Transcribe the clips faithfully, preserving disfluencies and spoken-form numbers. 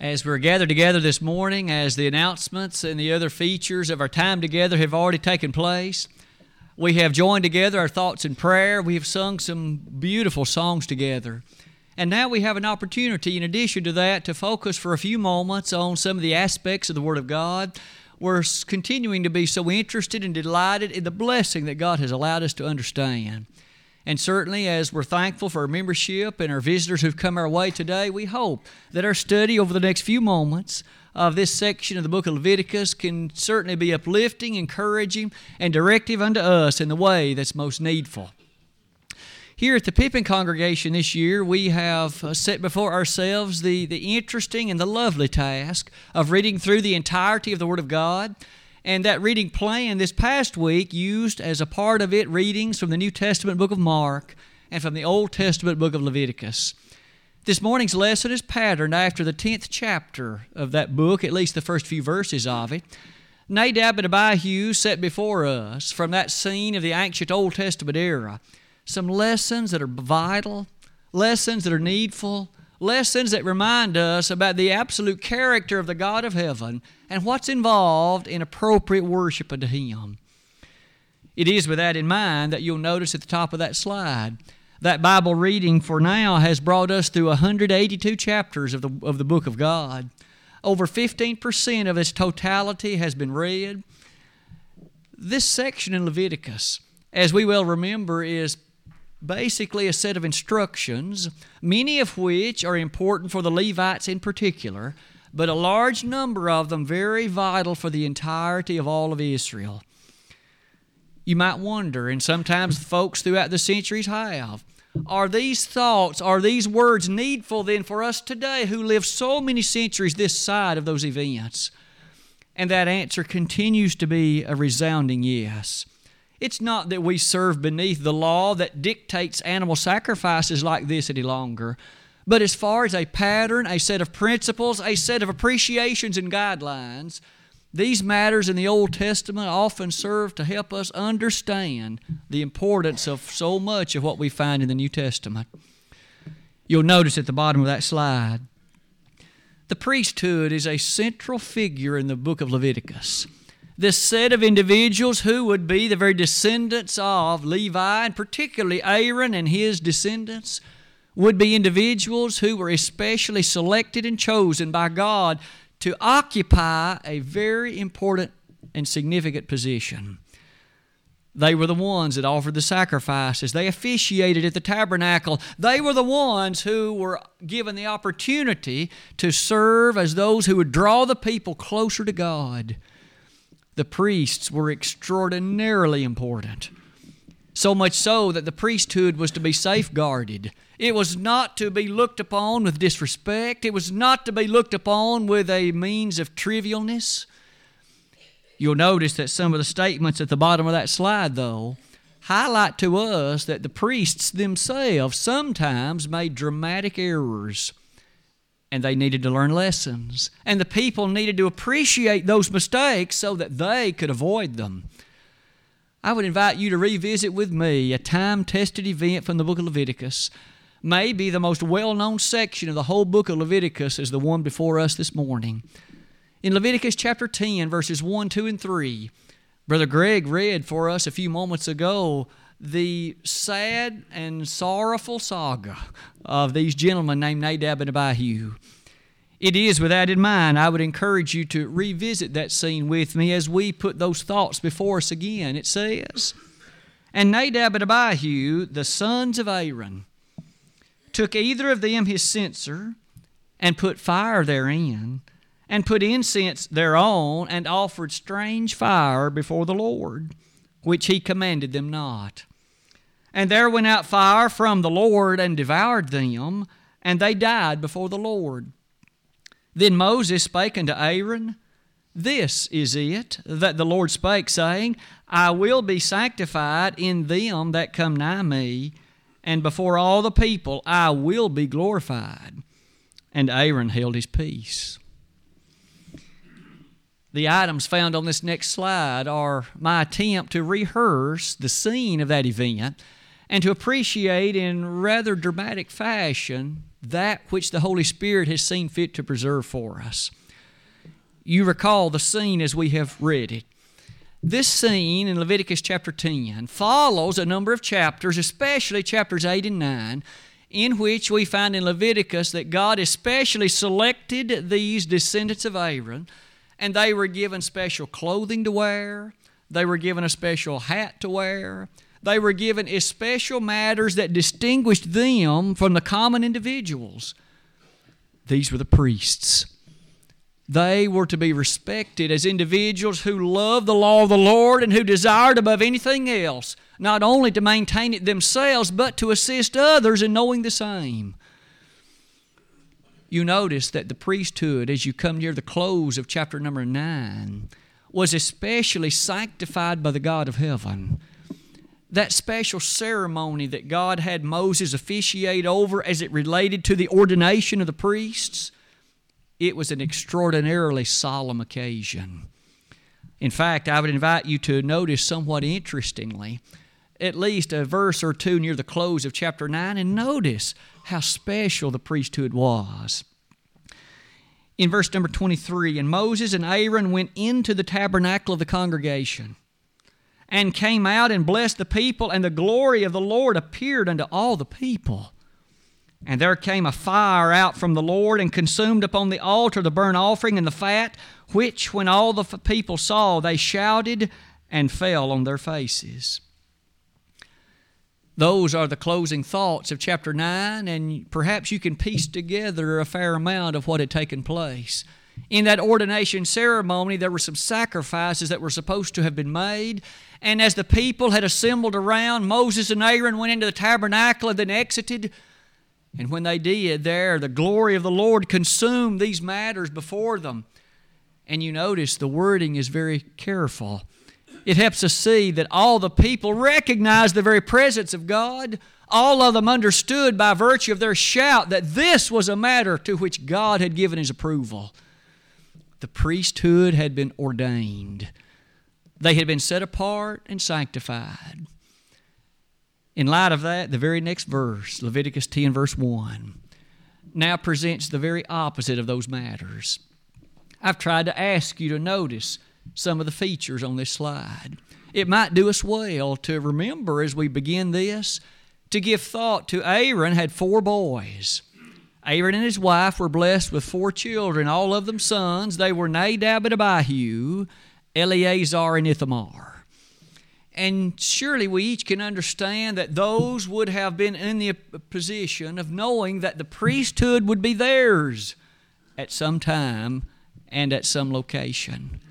As we're gathered together this morning, as the announcements and the other features of our time together have already taken place, we have joined together our thoughts in prayer. We have sung some beautiful songs together. And now we have an opportunity, in addition to that, to focus for a few moments on some of the aspects of the Word of God. We're continuing to be so interested and delighted in the blessing that God has allowed us to understand. And certainly, as we're thankful for our membership and our visitors who've come our way today, we hope that our study over the next few moments of this section of the book of Leviticus can certainly be uplifting, encouraging, and directive unto us in the way that's most needful. Here at the Pippin Congregation this year, we have set before ourselves the, the interesting and the lovely task of reading through the entirety of the Word of God. And that reading plan this past week used as a part of it readings from the New Testament book of Mark and from the Old Testament book of Leviticus. This morning's lesson is patterned after the tenth chapter of that book, at least the first few verses of it. Nadab and Abihu set before us from that scene of the ancient Old Testament era some lessons that are vital, lessons that are needful, lessons that remind us about the absolute character of the God of heaven and what's involved in appropriate worship unto Him. It is with that in mind that you'll notice at the top of that slide, that Bible reading for now has brought us through one hundred eighty-two chapters of the, of the book of God. Over fifteen percent of its totality has been read. This section in Leviticus, as we well remember, is basically a set of instructions, many of which are important for the Levites in particular, but a large number of them very vital for the entirety of all of Israel. You might wonder, and sometimes folks throughout the centuries have, are these thoughts, are these words needful then for us today who live so many centuries this side of those events? And that answer continues to be a resounding yes. It's not that we serve beneath the law that dictates animal sacrifices like this any longer, but as far as a pattern, a set of principles, a set of appreciations and guidelines, these matters in the Old Testament often serve to help us understand the importance of so much of what we find in the New Testament. You'll notice at the bottom of that slide, the priesthood is a central figure in the book of Leviticus. This set of individuals who would be the very descendants of Levi, and particularly Aaron and his descendants, would be individuals who were especially selected and chosen by God to occupy a very important and significant position. They were the ones that offered the sacrifices. They officiated at the tabernacle. They were the ones who were given the opportunity to serve as those who would draw the people closer to God. The priests were extraordinarily important, so much so that the priesthood was to be safeguarded. It was not to be looked upon with disrespect. It was not to be looked upon with a means of trivialness. You'll notice that some of the statements at the bottom of that slide, though, highlight to us that the priests themselves sometimes made dramatic errors. And they needed to learn lessons. And the people needed to appreciate those mistakes so that they could avoid them. I would invite you to revisit with me a time-tested event from the book of Leviticus. Maybe the most well-known section of the whole book of Leviticus is the one before us this morning. In Leviticus chapter ten, verses one, two, and three, Brother Greg read for us a few moments ago the sad and sorrowful saga of these gentlemen named Nadab and Abihu. It is with that in mind, I would encourage you to revisit that scene with me as we put those thoughts before us again. It says, "And Nadab and Abihu, the sons of Aaron, took either of them his censer, and put fire therein, and put incense thereon, and offered strange fire before the Lord, which He commanded them not. And there went out fire from the Lord, and devoured them, and they died before the Lord. Then Moses spake unto Aaron, This is it, that the Lord spake, saying, I will be sanctified in them that come nigh me, and before all the people I will be glorified. And Aaron held his peace." The items found on this next slide are my attempt to rehearse the scene of that event and to appreciate in rather dramatic fashion that which the Holy Spirit has seen fit to preserve for us. You recall the scene as we have read it. This scene in Leviticus chapter ten follows a number of chapters, especially chapters eight and nine, in which we find in Leviticus that God especially selected these descendants of Aaron, and they were given special clothing to wear, they were given a special hat to wear, they were given special matters that distinguished them from the common individuals. These were the priests. They were to be respected as individuals who loved the law of the Lord and who desired above anything else, not only to maintain it themselves, but to assist others in knowing the same. You notice that the priesthood, as you come near the close of chapter number nine, was especially sanctified by the God of heaven. That special ceremony that God had Moses officiate over as it related to the ordination of the priests, it was an extraordinarily solemn occasion. In fact, I would invite you to notice somewhat interestingly, at least a verse or two near the close of chapter nine, and notice how special the priesthood was. In verse number twenty-three, "And Moses and Aaron went into the tabernacle of the congregation, and came out and blessed the people, and the glory of the Lord appeared unto all the people. And there came a fire out from the Lord, and consumed upon the altar the burnt offering and the fat, which when all the people saw, they shouted and fell on their faces." Those are the closing thoughts of chapter nine, and perhaps you can piece together a fair amount of what had taken place. In that ordination ceremony, there were some sacrifices that were supposed to have been made. And as the people had assembled around, Moses and Aaron went into the tabernacle and then exited. And when they did there, the glory of the Lord consumed these matters before them. And you notice the wording is very careful. It helps us see that all the people recognized the very presence of God. All of them understood by virtue of their shout that this was a matter to which God had given His approval. The priesthood had been ordained. They had been set apart and sanctified. In light of that, the very next verse, Leviticus ten, verse one, now presents the very opposite of those matters. I've tried to ask you to notice some of the features on this slide. It might do us well to remember as we begin this, to give thought to Aaron had four boys. Aaron and his wife were blessed with four children, all of them sons. They were Nadab and Abihu, Eleazar and Ithamar. And surely we each can understand that those would have been in the position of knowing that the priesthood would be theirs at some time and at some location.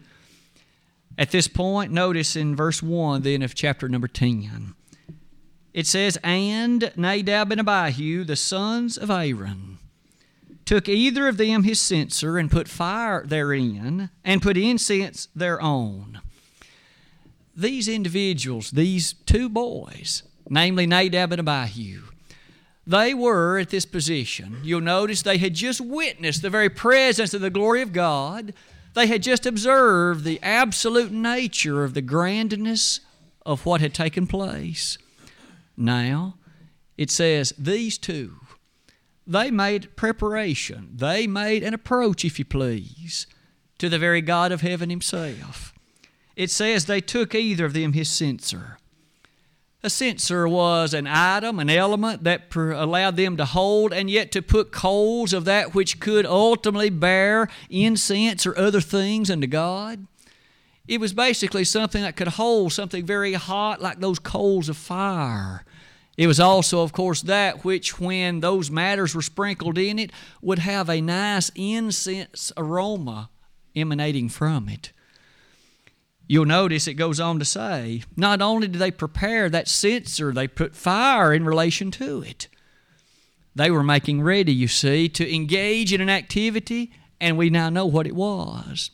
At this point, notice in verse one then of chapter number ten, it says, "And Nadab and Abihu, the sons of Aaron, took either of them his censer and put fire therein, and put incense thereon." These individuals, these two boys, namely Nadab and Abihu, they were at this position. You'll notice they had just witnessed the very presence of the glory of God. They had just observed the absolute nature of the grandness of what had taken place. Now, it says these two, they made preparation. They made an approach, if you please, to the very God of heaven Himself. It says they took either of them his censer. A censer was an item, an element that per- allowed them to hold and yet to put coals of that which could ultimately bear incense or other things unto God. It was basically something that could hold something very hot like those coals of fire. It was also, of course, that which when those matters were sprinkled in it would have a nice incense aroma emanating from it. You'll notice it goes on to say, not only did they prepare that censer, they put fire in relation to it. They were making ready, you see, to engage in an activity, and we now know what it was.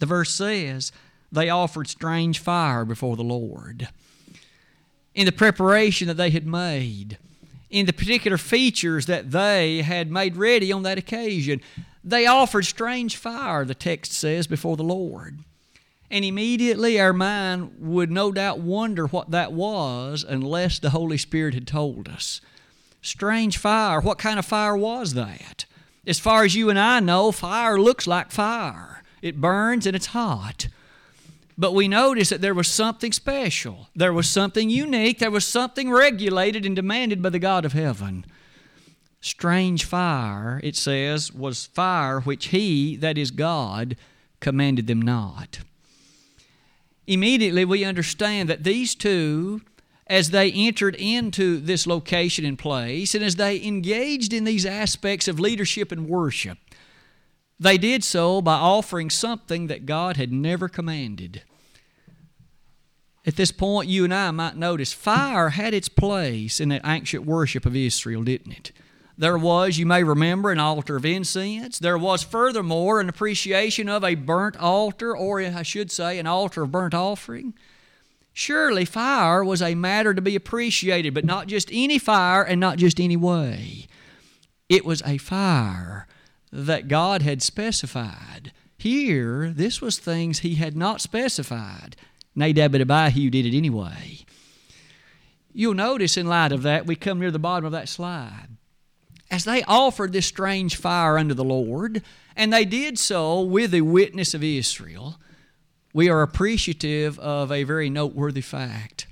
The verse says, they offered strange fire before the Lord. In the preparation that they had made, in the particular features that they had made ready on that occasion, they offered strange fire, the text says, before the Lord. And immediately our mind would no doubt wonder what that was unless the Holy Spirit had told us. strange fire. What kind of fire was that? As far as you and I know, fire looks like fire. It burns and it's hot. But we notice that there was something special. There was something unique. There was something regulated and demanded by the God of heaven. Strange fire, it says, was fire which He, that is God, commanded them not. Immediately we understand that these two, as they entered into this location and place, and as they engaged in these aspects of leadership and worship, they did so by offering something that God had never commanded. At this point, you and I might notice fire had its place in that ancient worship of Israel, didn't it? There was, you may remember, an altar of incense. There was, furthermore, an appreciation of a burnt altar, or I should say, an altar of burnt offering. Surely fire was a matter to be appreciated, but not just any fire and not just any way. It was a fire that God had specified. Here, this was things He had not specified. Nadab and Abihu did it anyway. You'll notice in light of that, we come near the bottom of that slide. As they offered this strange fire unto the Lord, and they did so with the witness of Israel, we are appreciative of a very noteworthy fact.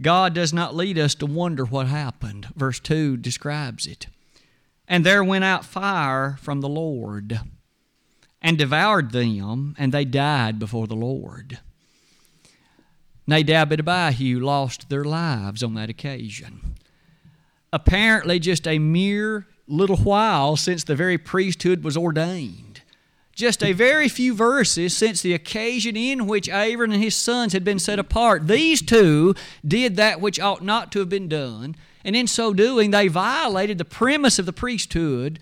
God does not lead us to wonder what happened. Verse two describes it. And there went out fire from the Lord, and devoured them, and they died before the Lord. Nadab and Abihu lost their lives on that occasion. Apparently just a mere little while since the very priesthood was ordained. Just a very few verses since the occasion in which Aaron and his sons had been set apart. These two did that which ought not to have been done, and in so doing they violated the premise of the priesthood.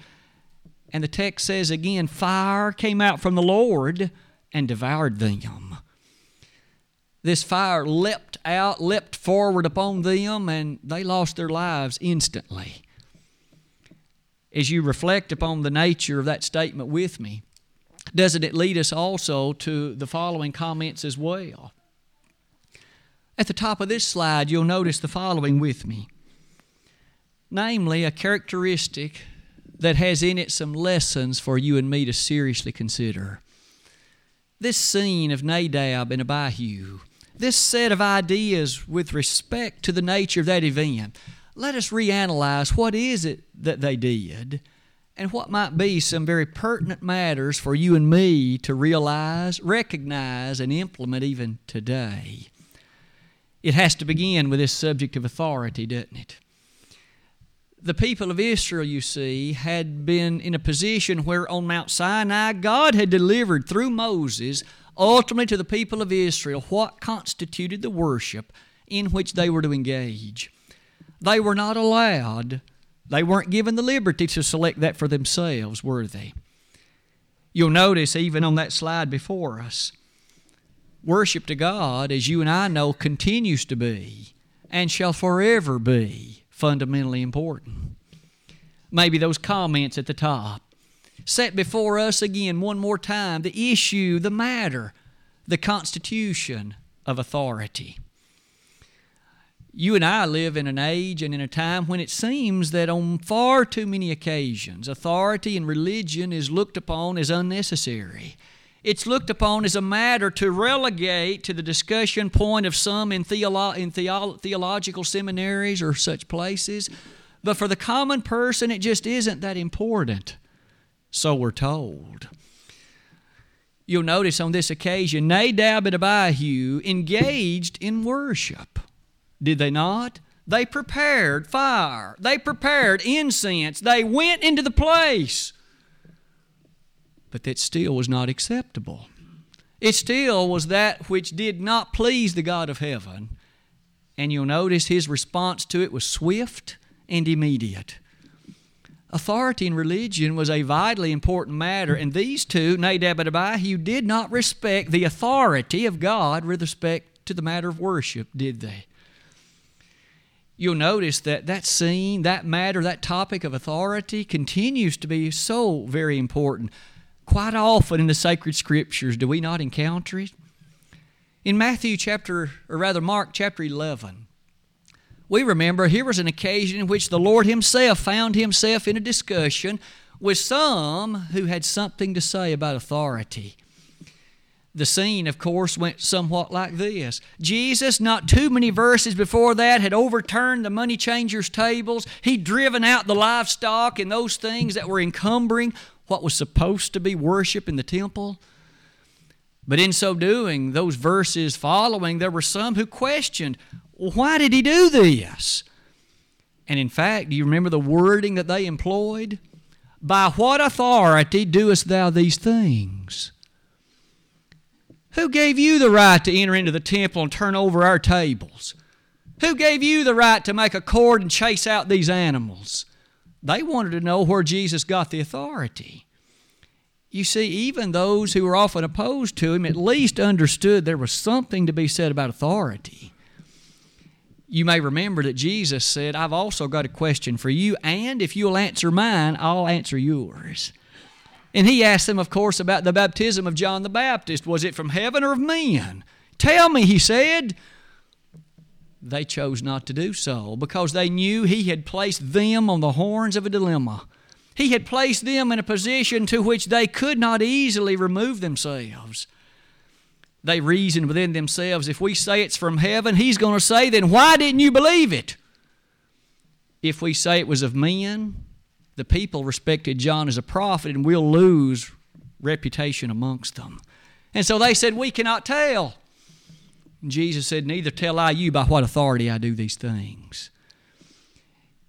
And the text says again, fire came out from the Lord and devoured them. This fire leapt out, leapt forward upon them, and they lost their lives instantly. As you reflect upon the nature of that statement with me, doesn't it lead us also to the following comments as well? At the top of this slide, you'll notice the following with me. Namely, a characteristic that has in it some lessons for you and me to seriously consider. This scene of Nadab and Abihu, this set of ideas with respect to the nature of that event, let us reanalyze what is it that they did and what might be some very pertinent matters for you and me to realize, recognize, and implement even today. It has to begin with this subject of authority, doesn't it? The people of Israel, you see, had been in a position where on Mount Sinai, God had delivered through Moses ultimately to the people of Israel what constituted the worship in which they were to engage. They were not allowed, they weren't given the liberty to select that for themselves, were they? You'll notice even on that slide before us, worship to God, as you and I know, continues to be and shall forever be fundamentally important. Maybe those comments at the top set before us again one more time the issue, the matter, the constitution of authority. You and I live in an age and in a time when it seems that on far too many occasions authority in religion is looked upon as unnecessary. It's looked upon as a matter to relegate to the discussion point of some in, theolo- in theolo- theological seminaries or such places. But for the common person, it just isn't that important. So we're told. You'll notice on this occasion, Nadab and Abihu engaged in worship. Did they not? They prepared fire. They prepared incense. They went into the place. But that still was not acceptable. It still was that which did not please the God of heaven. And you'll notice His response to it was swift and immediate. Authority in religion was a vitally important matter, and these two, Nadab and Abihu, did not respect the authority of God with respect to the matter of worship, did they? You'll notice that that scene, that matter, that topic of authority continues to be so very important. Quite often in the sacred Scriptures, do we not encounter it? In Matthew chapter, or rather Mark chapter eleven, we remember here was an occasion in which the Lord himself found himself in a discussion with some who had something to say about authority. The scene, of course, went somewhat like this. Jesus, not too many verses before that, had overturned the money changers' tables. He'd driven out the livestock and those things that were encumbering what was supposed to be worship in the temple. But in so doing, those verses following, there were some who questioned, why did he do this? And in fact, do you remember the wording that they employed? By what authority doest thou these things? Who gave you the right to enter into the temple and turn over our tables? Who gave you the right to make a cord and chase out these animals? They wanted to know where Jesus got the authority. You see, even those who were often opposed to him at least understood there was something to be said about authority. You may remember that Jesus said, I've also got a question for you, and if you'll answer mine, I'll answer yours. And he asked them, of course, about the baptism of John the Baptist. Was it from heaven or of men? Tell me, he said. They chose not to do so because they knew he had placed them on the horns of a dilemma. He had placed them in a position to which they could not easily remove themselves. They reasoned within themselves, if we say it's from heaven, he's going to say, then why didn't you believe it? If we say it was of men, the people respected John as a prophet, and we'll lose reputation amongst them. And so they said, we cannot tell. And Jesus said, neither tell I you by what authority I do these things.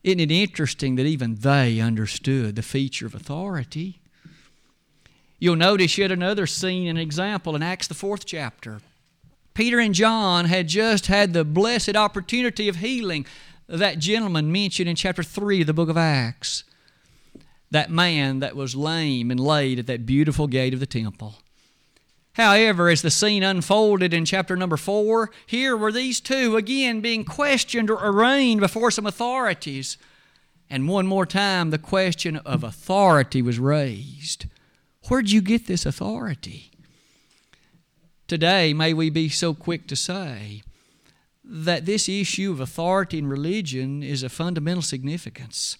Isn't it interesting that even they understood the feature of authority? You'll notice yet another scene and example in Acts the fourth chapter. Peter and John had just had the blessed opportunity of healing that gentleman mentioned in chapter three of the book of Acts. That man that was lame and laid at that beautiful gate of the temple. However, as the scene unfolded in chapter number four, here were these two again being questioned or arraigned before some authorities. And one more time, the question of authority was raised. Where'd you get this authority? Today, may we be so quick to say that this issue of authority in religion is of fundamental significance.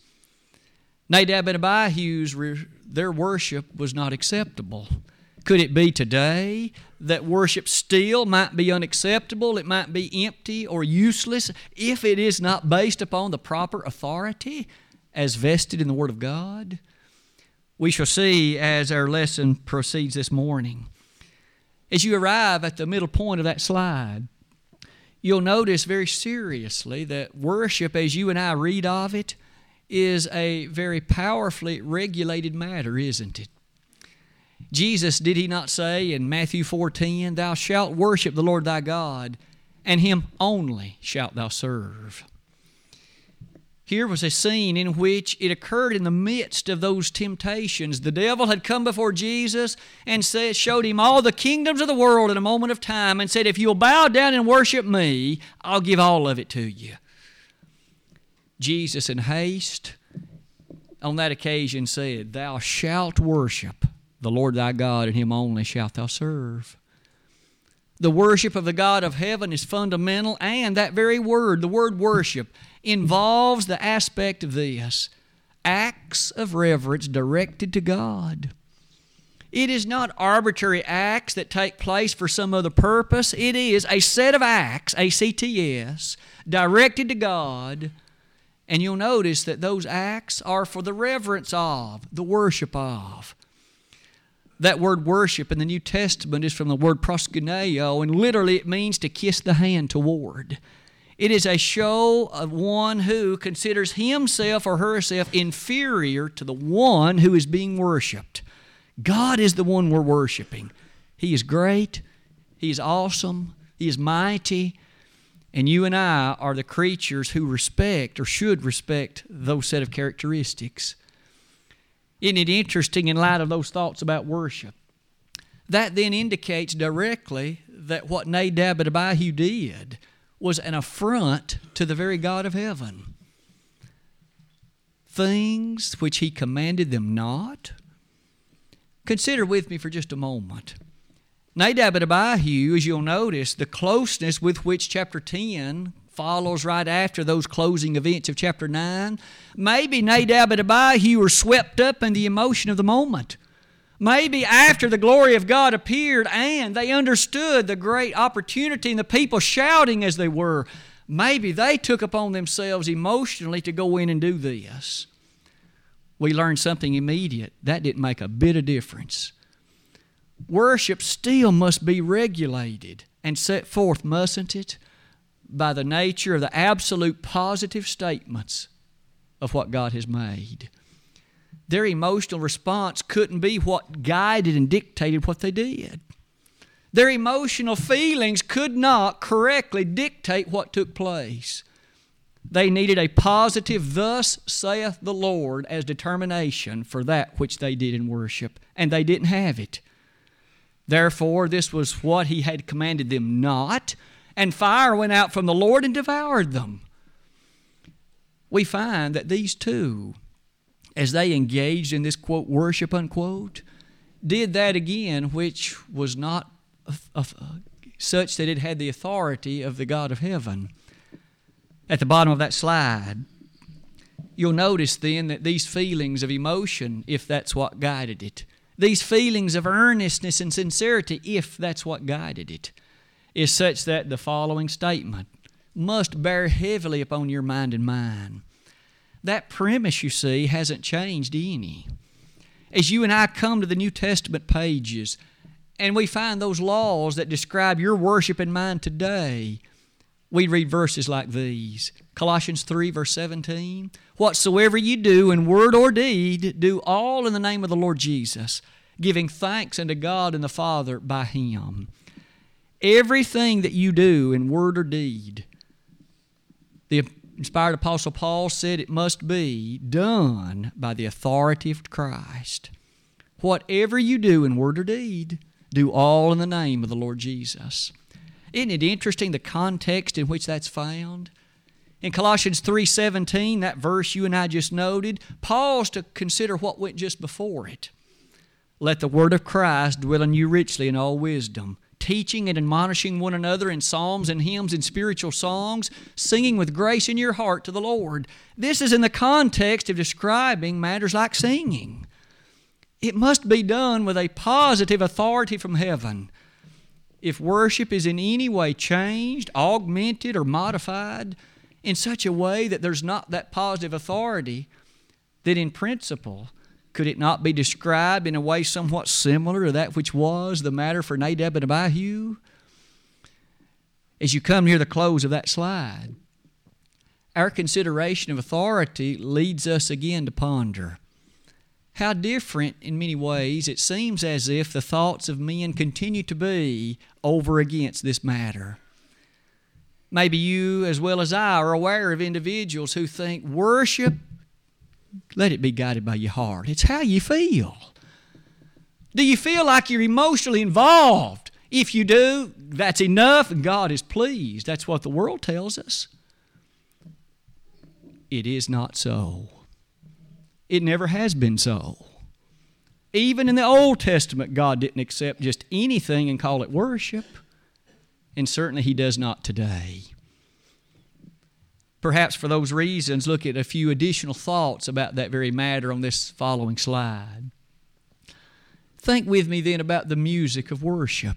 Nadab and Abihu's, their worship was not acceptable. Could it be today that worship still might be unacceptable, it might be empty or useless if it is not based upon the proper authority as vested in the Word of God? We shall see as our lesson proceeds this morning. As you arrive at the middle point of that slide, you'll notice very seriously that worship, as you and I read of it, is a very powerfully regulated matter, isn't it? Jesus, did he not say in Matthew four ten, thou shalt worship the Lord thy God, and him only shalt thou serve. Here was a scene in which it occurred in the midst of those temptations. The devil had come before Jesus and said, showed him all the kingdoms of the world in a moment of time and said, if you'll bow down and worship me, I'll give all of it to you. Jesus in haste on that occasion said, thou shalt worship the Lord thy God, and him only shalt thou serve. The worship of the God of heaven is fundamental, and that very word, the word worship, involves the aspect of this, acts of reverence directed to God. It is not arbitrary acts that take place for some other purpose. It is a set of acts, A C T S, directed to God. And you'll notice that those acts are for the reverence of, the worship of. That word worship in the New Testament is from the word proskuneo, and literally it means to kiss the hand toward. It is a show of one who considers himself or herself inferior to the one who is being worshiped. God is the one we're worshiping. He is great, He is awesome, He is mighty. And you and I are the creatures who respect or should respect those set of characteristics. Isn't it interesting in light of those thoughts about worship? That then indicates directly that what Nadab and Abihu did was an affront to the very God of heaven. Things which he commanded them not. Consider with me for just a moment. Nadab and Abihu, as you'll notice, the closeness with which chapter ten follows right after those closing events of chapter nine. Maybe Nadab and Abihu were swept up in the emotion of the moment. Maybe after the glory of God appeared and they understood the great opportunity and the people shouting as they were, maybe they took upon themselves emotionally to go in and do this. We learned something immediate. That didn't make a bit of difference. Worship still must be regulated and set forth, mustn't it, by the nature of the absolute positive statements of what God has made. Their emotional response couldn't be what guided and dictated what they did. Their emotional feelings could not correctly dictate what took place. They needed a positive, thus saith the Lord, as determination for that which they did in worship, and they didn't have it. Therefore, this was what He had commanded them not, and fire went out from the Lord and devoured them. We find that these two, as they engaged in this, quote, worship, unquote, did that again which was not of, of, uh, such that it had the authority of the God of heaven. At the bottom of that slide, you'll notice then that these feelings of emotion, if that's what guided it, these feelings of earnestness and sincerity, if that's what guided it, is such that the following statement must bear heavily upon your mind and mine. That premise, you see, hasn't changed any. As you and I come to the New Testament pages and we find those laws that describe your worship and mine today, we read verses like these. Colossians three, verse seventeen, whatsoever you do in word or deed, do all in the name of the Lord Jesus, giving thanks unto God and the Father by Him. Everything that you do in word or deed, the inspired Apostle Paul said it must be done by the authority of Christ. Whatever you do in word or deed, do all in the name of the Lord Jesus. Isn't it interesting the context in which that's found? In Colossians three seventeen, that verse you and I just noted, pause to consider what went just before it. Let the word of Christ dwell in you richly in all wisdom, teaching and admonishing one another in psalms and hymns and spiritual songs, singing with grace in your heart to the Lord. This is in the context of describing matters like singing. It must be done with a positive authority from heaven. If worship is in any way changed, augmented, or modified in such a way that there's not that positive authority, then in principle, could it not be described in a way somewhat similar to that which was the matter for Nadab and Abihu? As you come near the close of that slide, our consideration of authority leads us again to ponder how different in many ways it seems as if the thoughts of men continue to be over against this matter. Maybe you, as well as I, are aware of individuals who think worship, let it be guided by your heart. It's how you feel. Do you feel like you're emotionally involved? If you do, that's enough and God is pleased. That's what the world tells us. It is not so. It never has been so. Even in the Old Testament, God didn't accept just anything and call it worship, and certainly He does not today. Perhaps for those reasons, look at a few additional thoughts about that very matter on this following slide. Think with me then about the music of worship.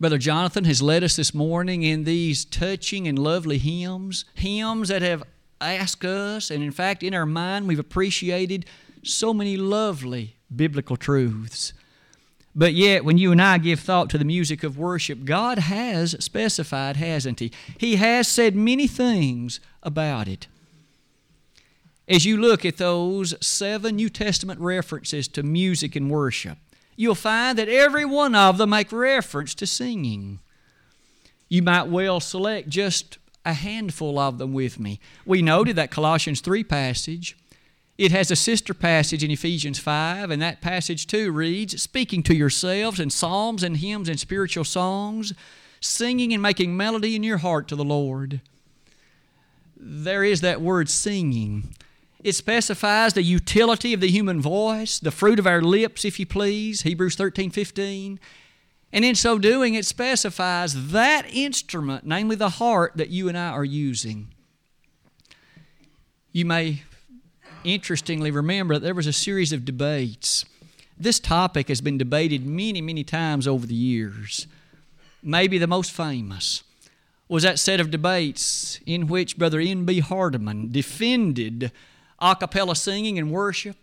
Brother Jonathan has led us this morning in these touching and lovely hymns, hymns that have ask us, and in fact in our mind we've appreciated so many lovely biblical truths. But yet when you and I give thought to the music of worship, God has specified, hasn't He? He has said many things about it. As you look at those seven New Testament references to music and worship, you'll find that every one of them make reference to singing. You might well select just a handful of them with me. We noted that Colossians three passage. It has a sister passage in Ephesians five, and that passage too reads, speaking to yourselves in psalms and hymns and spiritual songs, singing and making melody in your heart to the Lord. There is that word singing. It specifies the utility of the human voice, the fruit of our lips, if you please, Hebrews thirteen fifteen. And in so doing, it specifies that instrument, namely the heart, that you and I are using. You may interestingly remember that there was a series of debates. This topic has been debated many, many times over the years. Maybe the most famous was that set of debates in which Brother N B Hardeman defended a cappella singing and worship,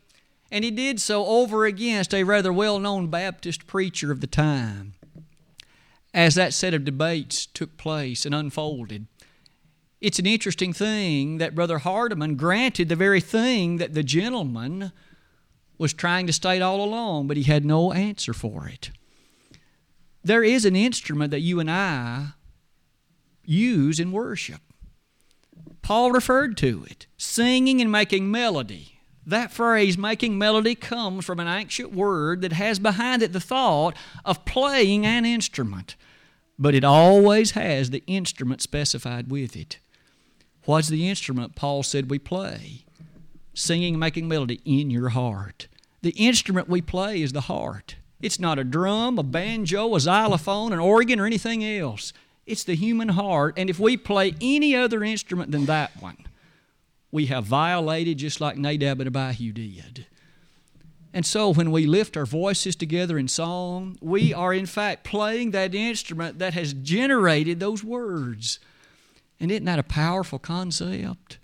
and he did so over against a rather well-known Baptist preacher of the time. As that set of debates took place and unfolded, it's an interesting thing that Brother Hardeman granted the very thing that the gentleman was trying to state all along, but he had no answer for it. There is an instrument that you and I use in worship. Paul referred to it, singing and making melody. That phrase, making melody, comes from an ancient word that has behind it the thought of playing an instrument, but it always has the instrument specified with it. What's the instrument Paul said we play? Singing and making melody in your heart. The instrument we play is the heart. It's not a drum, a banjo, a xylophone, an organ, or anything else. It's the human heart, and if we play any other instrument than that one, we have violated just like Nadab and Abihu did. And so when we lift our voices together in song, we are in fact playing that instrument that has generated those words. And isn't that a powerful concept?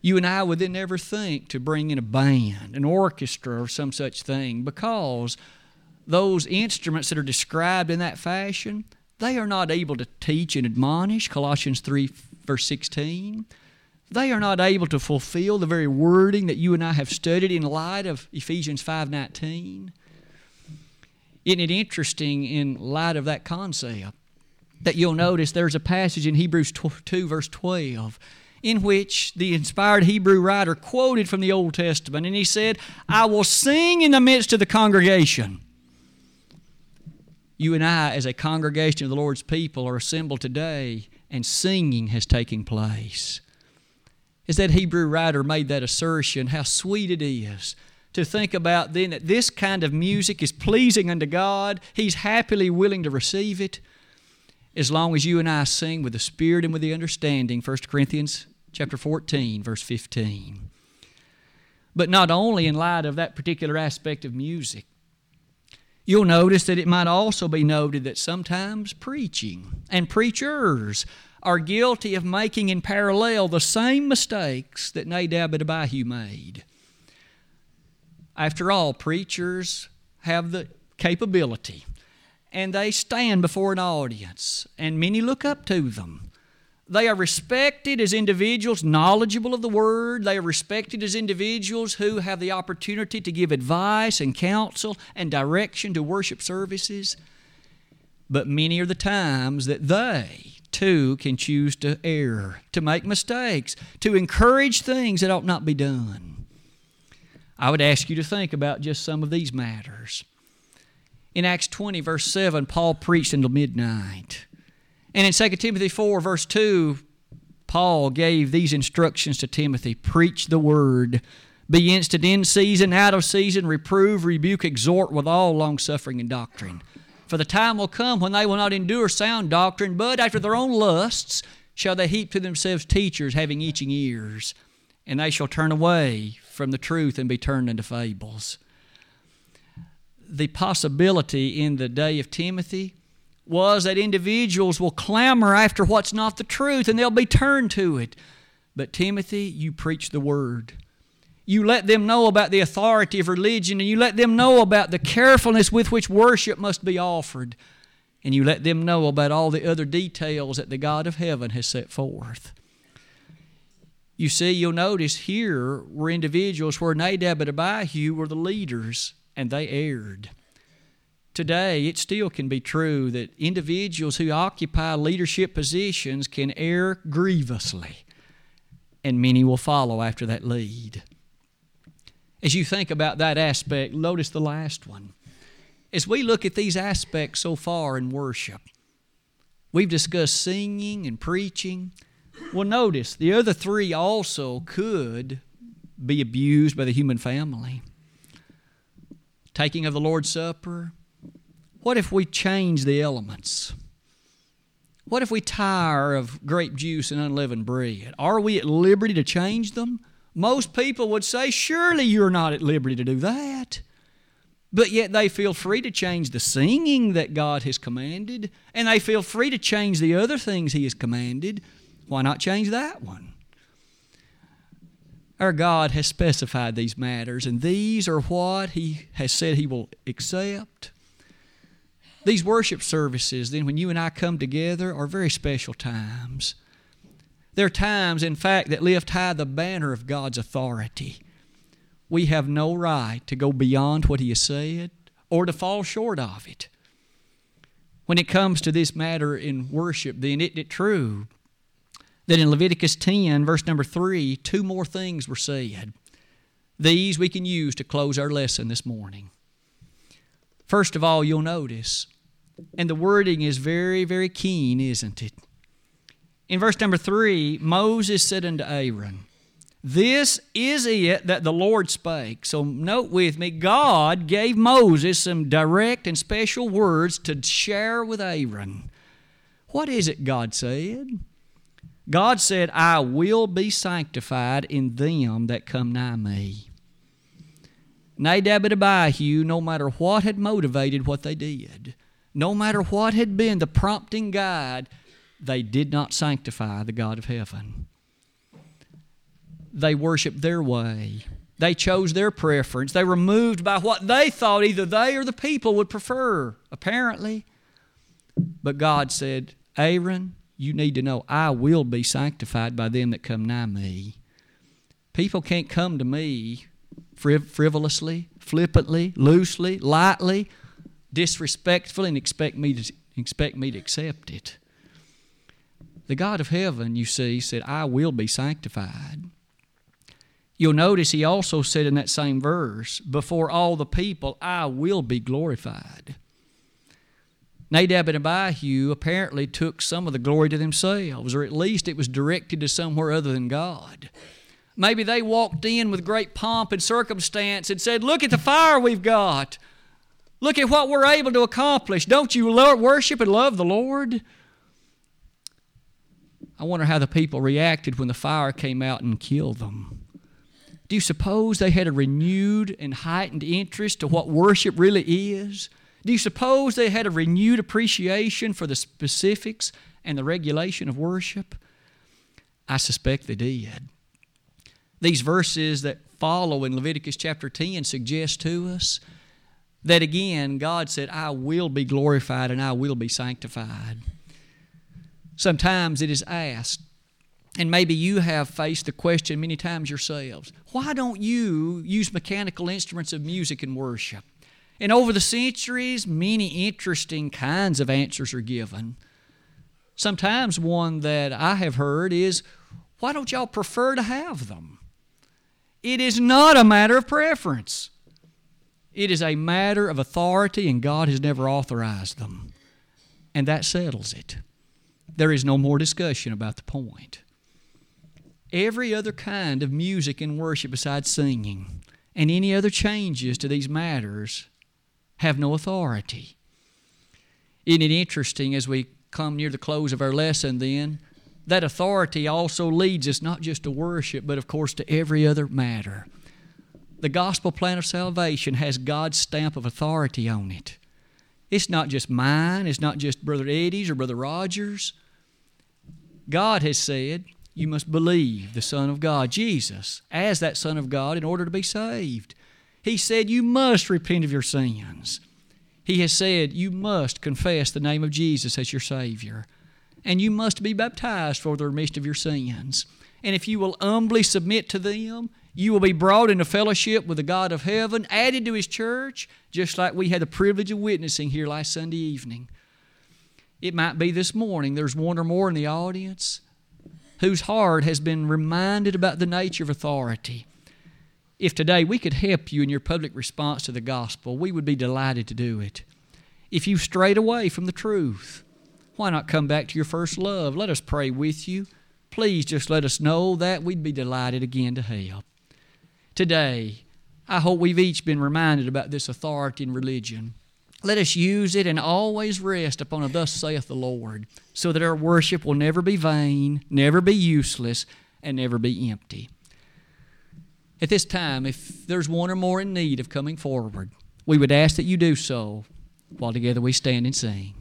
You and I would then never think to bring in a band, an orchestra, or some such thing, because those instruments that are described in that fashion, they are not able to teach and admonish, Colossians three, verse sixteen. They are not able to fulfill the very wording that you and I have studied in light of Ephesians five nineteen. Isn't it interesting in light of that concept that you'll notice there's a passage in Hebrews two, verse twelve, in which the inspired Hebrew writer quoted from the Old Testament, and he said, "I will sing in the midst of the congregation." You and I, as a congregation of the Lord's people, are assembled today, and singing has taken place. As that Hebrew writer made that assertion, how sweet it is to think about then that this kind of music is pleasing unto God. He's happily willing to receive it as long as you and I sing with the Spirit and with the understanding, First Corinthians chapter fourteen, verse fifteen. But not only in light of that particular aspect of music, you'll notice that it might also be noted that sometimes preaching and preachers are guilty of making in parallel the same mistakes that Nadab and Abihu made. After all, preachers have the capability, and they stand before an audience, and many look up to them. They are respected as individuals knowledgeable of the Word. They are respected as individuals who have the opportunity to give advice and counsel and direction to worship services. But many are the times that they, too, can choose to err, to make mistakes, to encourage things that ought not be done. I would ask you to think about just some of these matters. In Acts twenty, verse seven, Paul preached until midnight. And in Second Timothy four, verse two, Paul gave these instructions to Timothy. Preach the word. Be instant in season, out of season, reprove, rebuke, exhort with all longsuffering and doctrine. For the time will come when they will not endure sound doctrine, but after their own lusts shall they heap to themselves teachers having itching ears, and they shall turn away from the truth and be turned into fables. The possibility in the day of Timothy was that individuals will clamor after what's not the truth and they'll be turned to it. But Timothy, you preach the Word. You let them know about the authority of religion, and you let them know about the carefulness with which worship must be offered, and you let them know about all the other details that the God of heaven has set forth. You see, you'll notice here were individuals where Nadab and Abihu were the leaders, and they erred. Today, it still can be true that individuals who occupy leadership positions can err grievously, and many will follow after that lead. As you think about that aspect, notice the last one. As we look at these aspects so far in worship, we've discussed singing and preaching. Well, notice the other three also could be abused by the human family. Taking of the Lord's Supper, What if we change the elements? What if we tire of grape juice and unleavened bread? Are we at liberty to change them? Most people would say, surely you're not at liberty to do that. But yet they feel free to change the singing that God has commanded, and they feel free to change the other things He has commanded. Why not change that one? Our God has specified these matters, and these are what He has said He will accept. These worship services, then, when you and I come together, are very special times. There are times, in fact, that lift high the banner of God's authority. We have no right to go beyond what He has said or to fall short of it. When it comes to this matter in worship, then, isn't it true that in Leviticus ten, verse number three, two more things were said? These we can use to close our lesson this morning. First of all, you'll notice, and the wording is very, very keen, isn't it? In verse number three, Moses said unto Aaron, "This is it that the Lord spake." So note with me, God gave Moses some direct and special words to share with Aaron. What is it God said? God said, "I will be sanctified in them that come nigh me." Nadab and Abihu, no matter what had motivated what they did, no matter what had been the prompting guide, they did not sanctify the God of heaven. They worshiped their way. They chose their preference. They were moved by what they thought either they or the people would prefer, apparently. But God said, "Aaron, you need to know, I will be sanctified by them that come nigh me." People can't come to me friv- frivolously, flippantly, loosely, lightly, disrespectfully, and expect me to expect me to accept it. The God of heaven, you see, said, "I will be sanctified." You'll notice He also said in that same verse, "Before all the people, I will be glorified." Nadab and Abihu apparently took some of the glory to themselves, or at least it was directed to somewhere other than God. Maybe they walked in with great pomp and circumstance and said, "Look at the fire we've got. Look at what we're able to accomplish. Don't you worship and love the Lord?" I wonder how the people reacted when the fire came out and killed them. Do you suppose they had a renewed and heightened interest to what worship really is? Do you suppose they had a renewed appreciation for the specifics and the regulation of worship? I suspect they did. These verses that follow in Leviticus chapter ten suggest to us that again, God said, "I will be glorified and I will be sanctified." Sometimes it is asked, and maybe you have faced the question many times yourselves, why don't you use mechanical instruments of music in worship? And over the centuries, many interesting kinds of answers are given. Sometimes one that I have heard is, why don't y'all prefer to have them? It is not a matter of preference. It is a matter of authority, and God has never authorized them. And that settles it. There is no more discussion about the point. Every other kind of music in worship besides singing and any other changes to these matters have no authority. Isn't it interesting, as we come near the close of our lesson then, that authority also leads us not just to worship, but of course to every other matter. The gospel plan of salvation has God's stamp of authority on it. It's not just mine, it's not just Brother Eddie's or Brother Roger's. God has said, you must believe the Son of God, Jesus, as that Son of God in order to be saved. He said you must repent of your sins. He has said you must confess the name of Jesus as your Savior. And you must be baptized for the remission of your sins. And if you will humbly submit to them, you will be brought into fellowship with the God of heaven, added to His church, just like we had the privilege of witnessing here last Sunday evening. It might be this morning there's one or more in the audience whose heart has been reminded about the nature of authority. If today we could help you in your public response to the gospel, we would be delighted to do it. If you've strayed away from the truth, why not come back to your first love? Let us pray with you. Please just let us know that. We'd be delighted again to help. Today, I hope we've each been reminded about this authority in religion. Let us use it and always rest upon a thus saith the Lord, so that our worship will never be vain, never be useless, and never be empty. At this time, if there's one or more in need of coming forward, we would ask that you do so while together we stand and sing.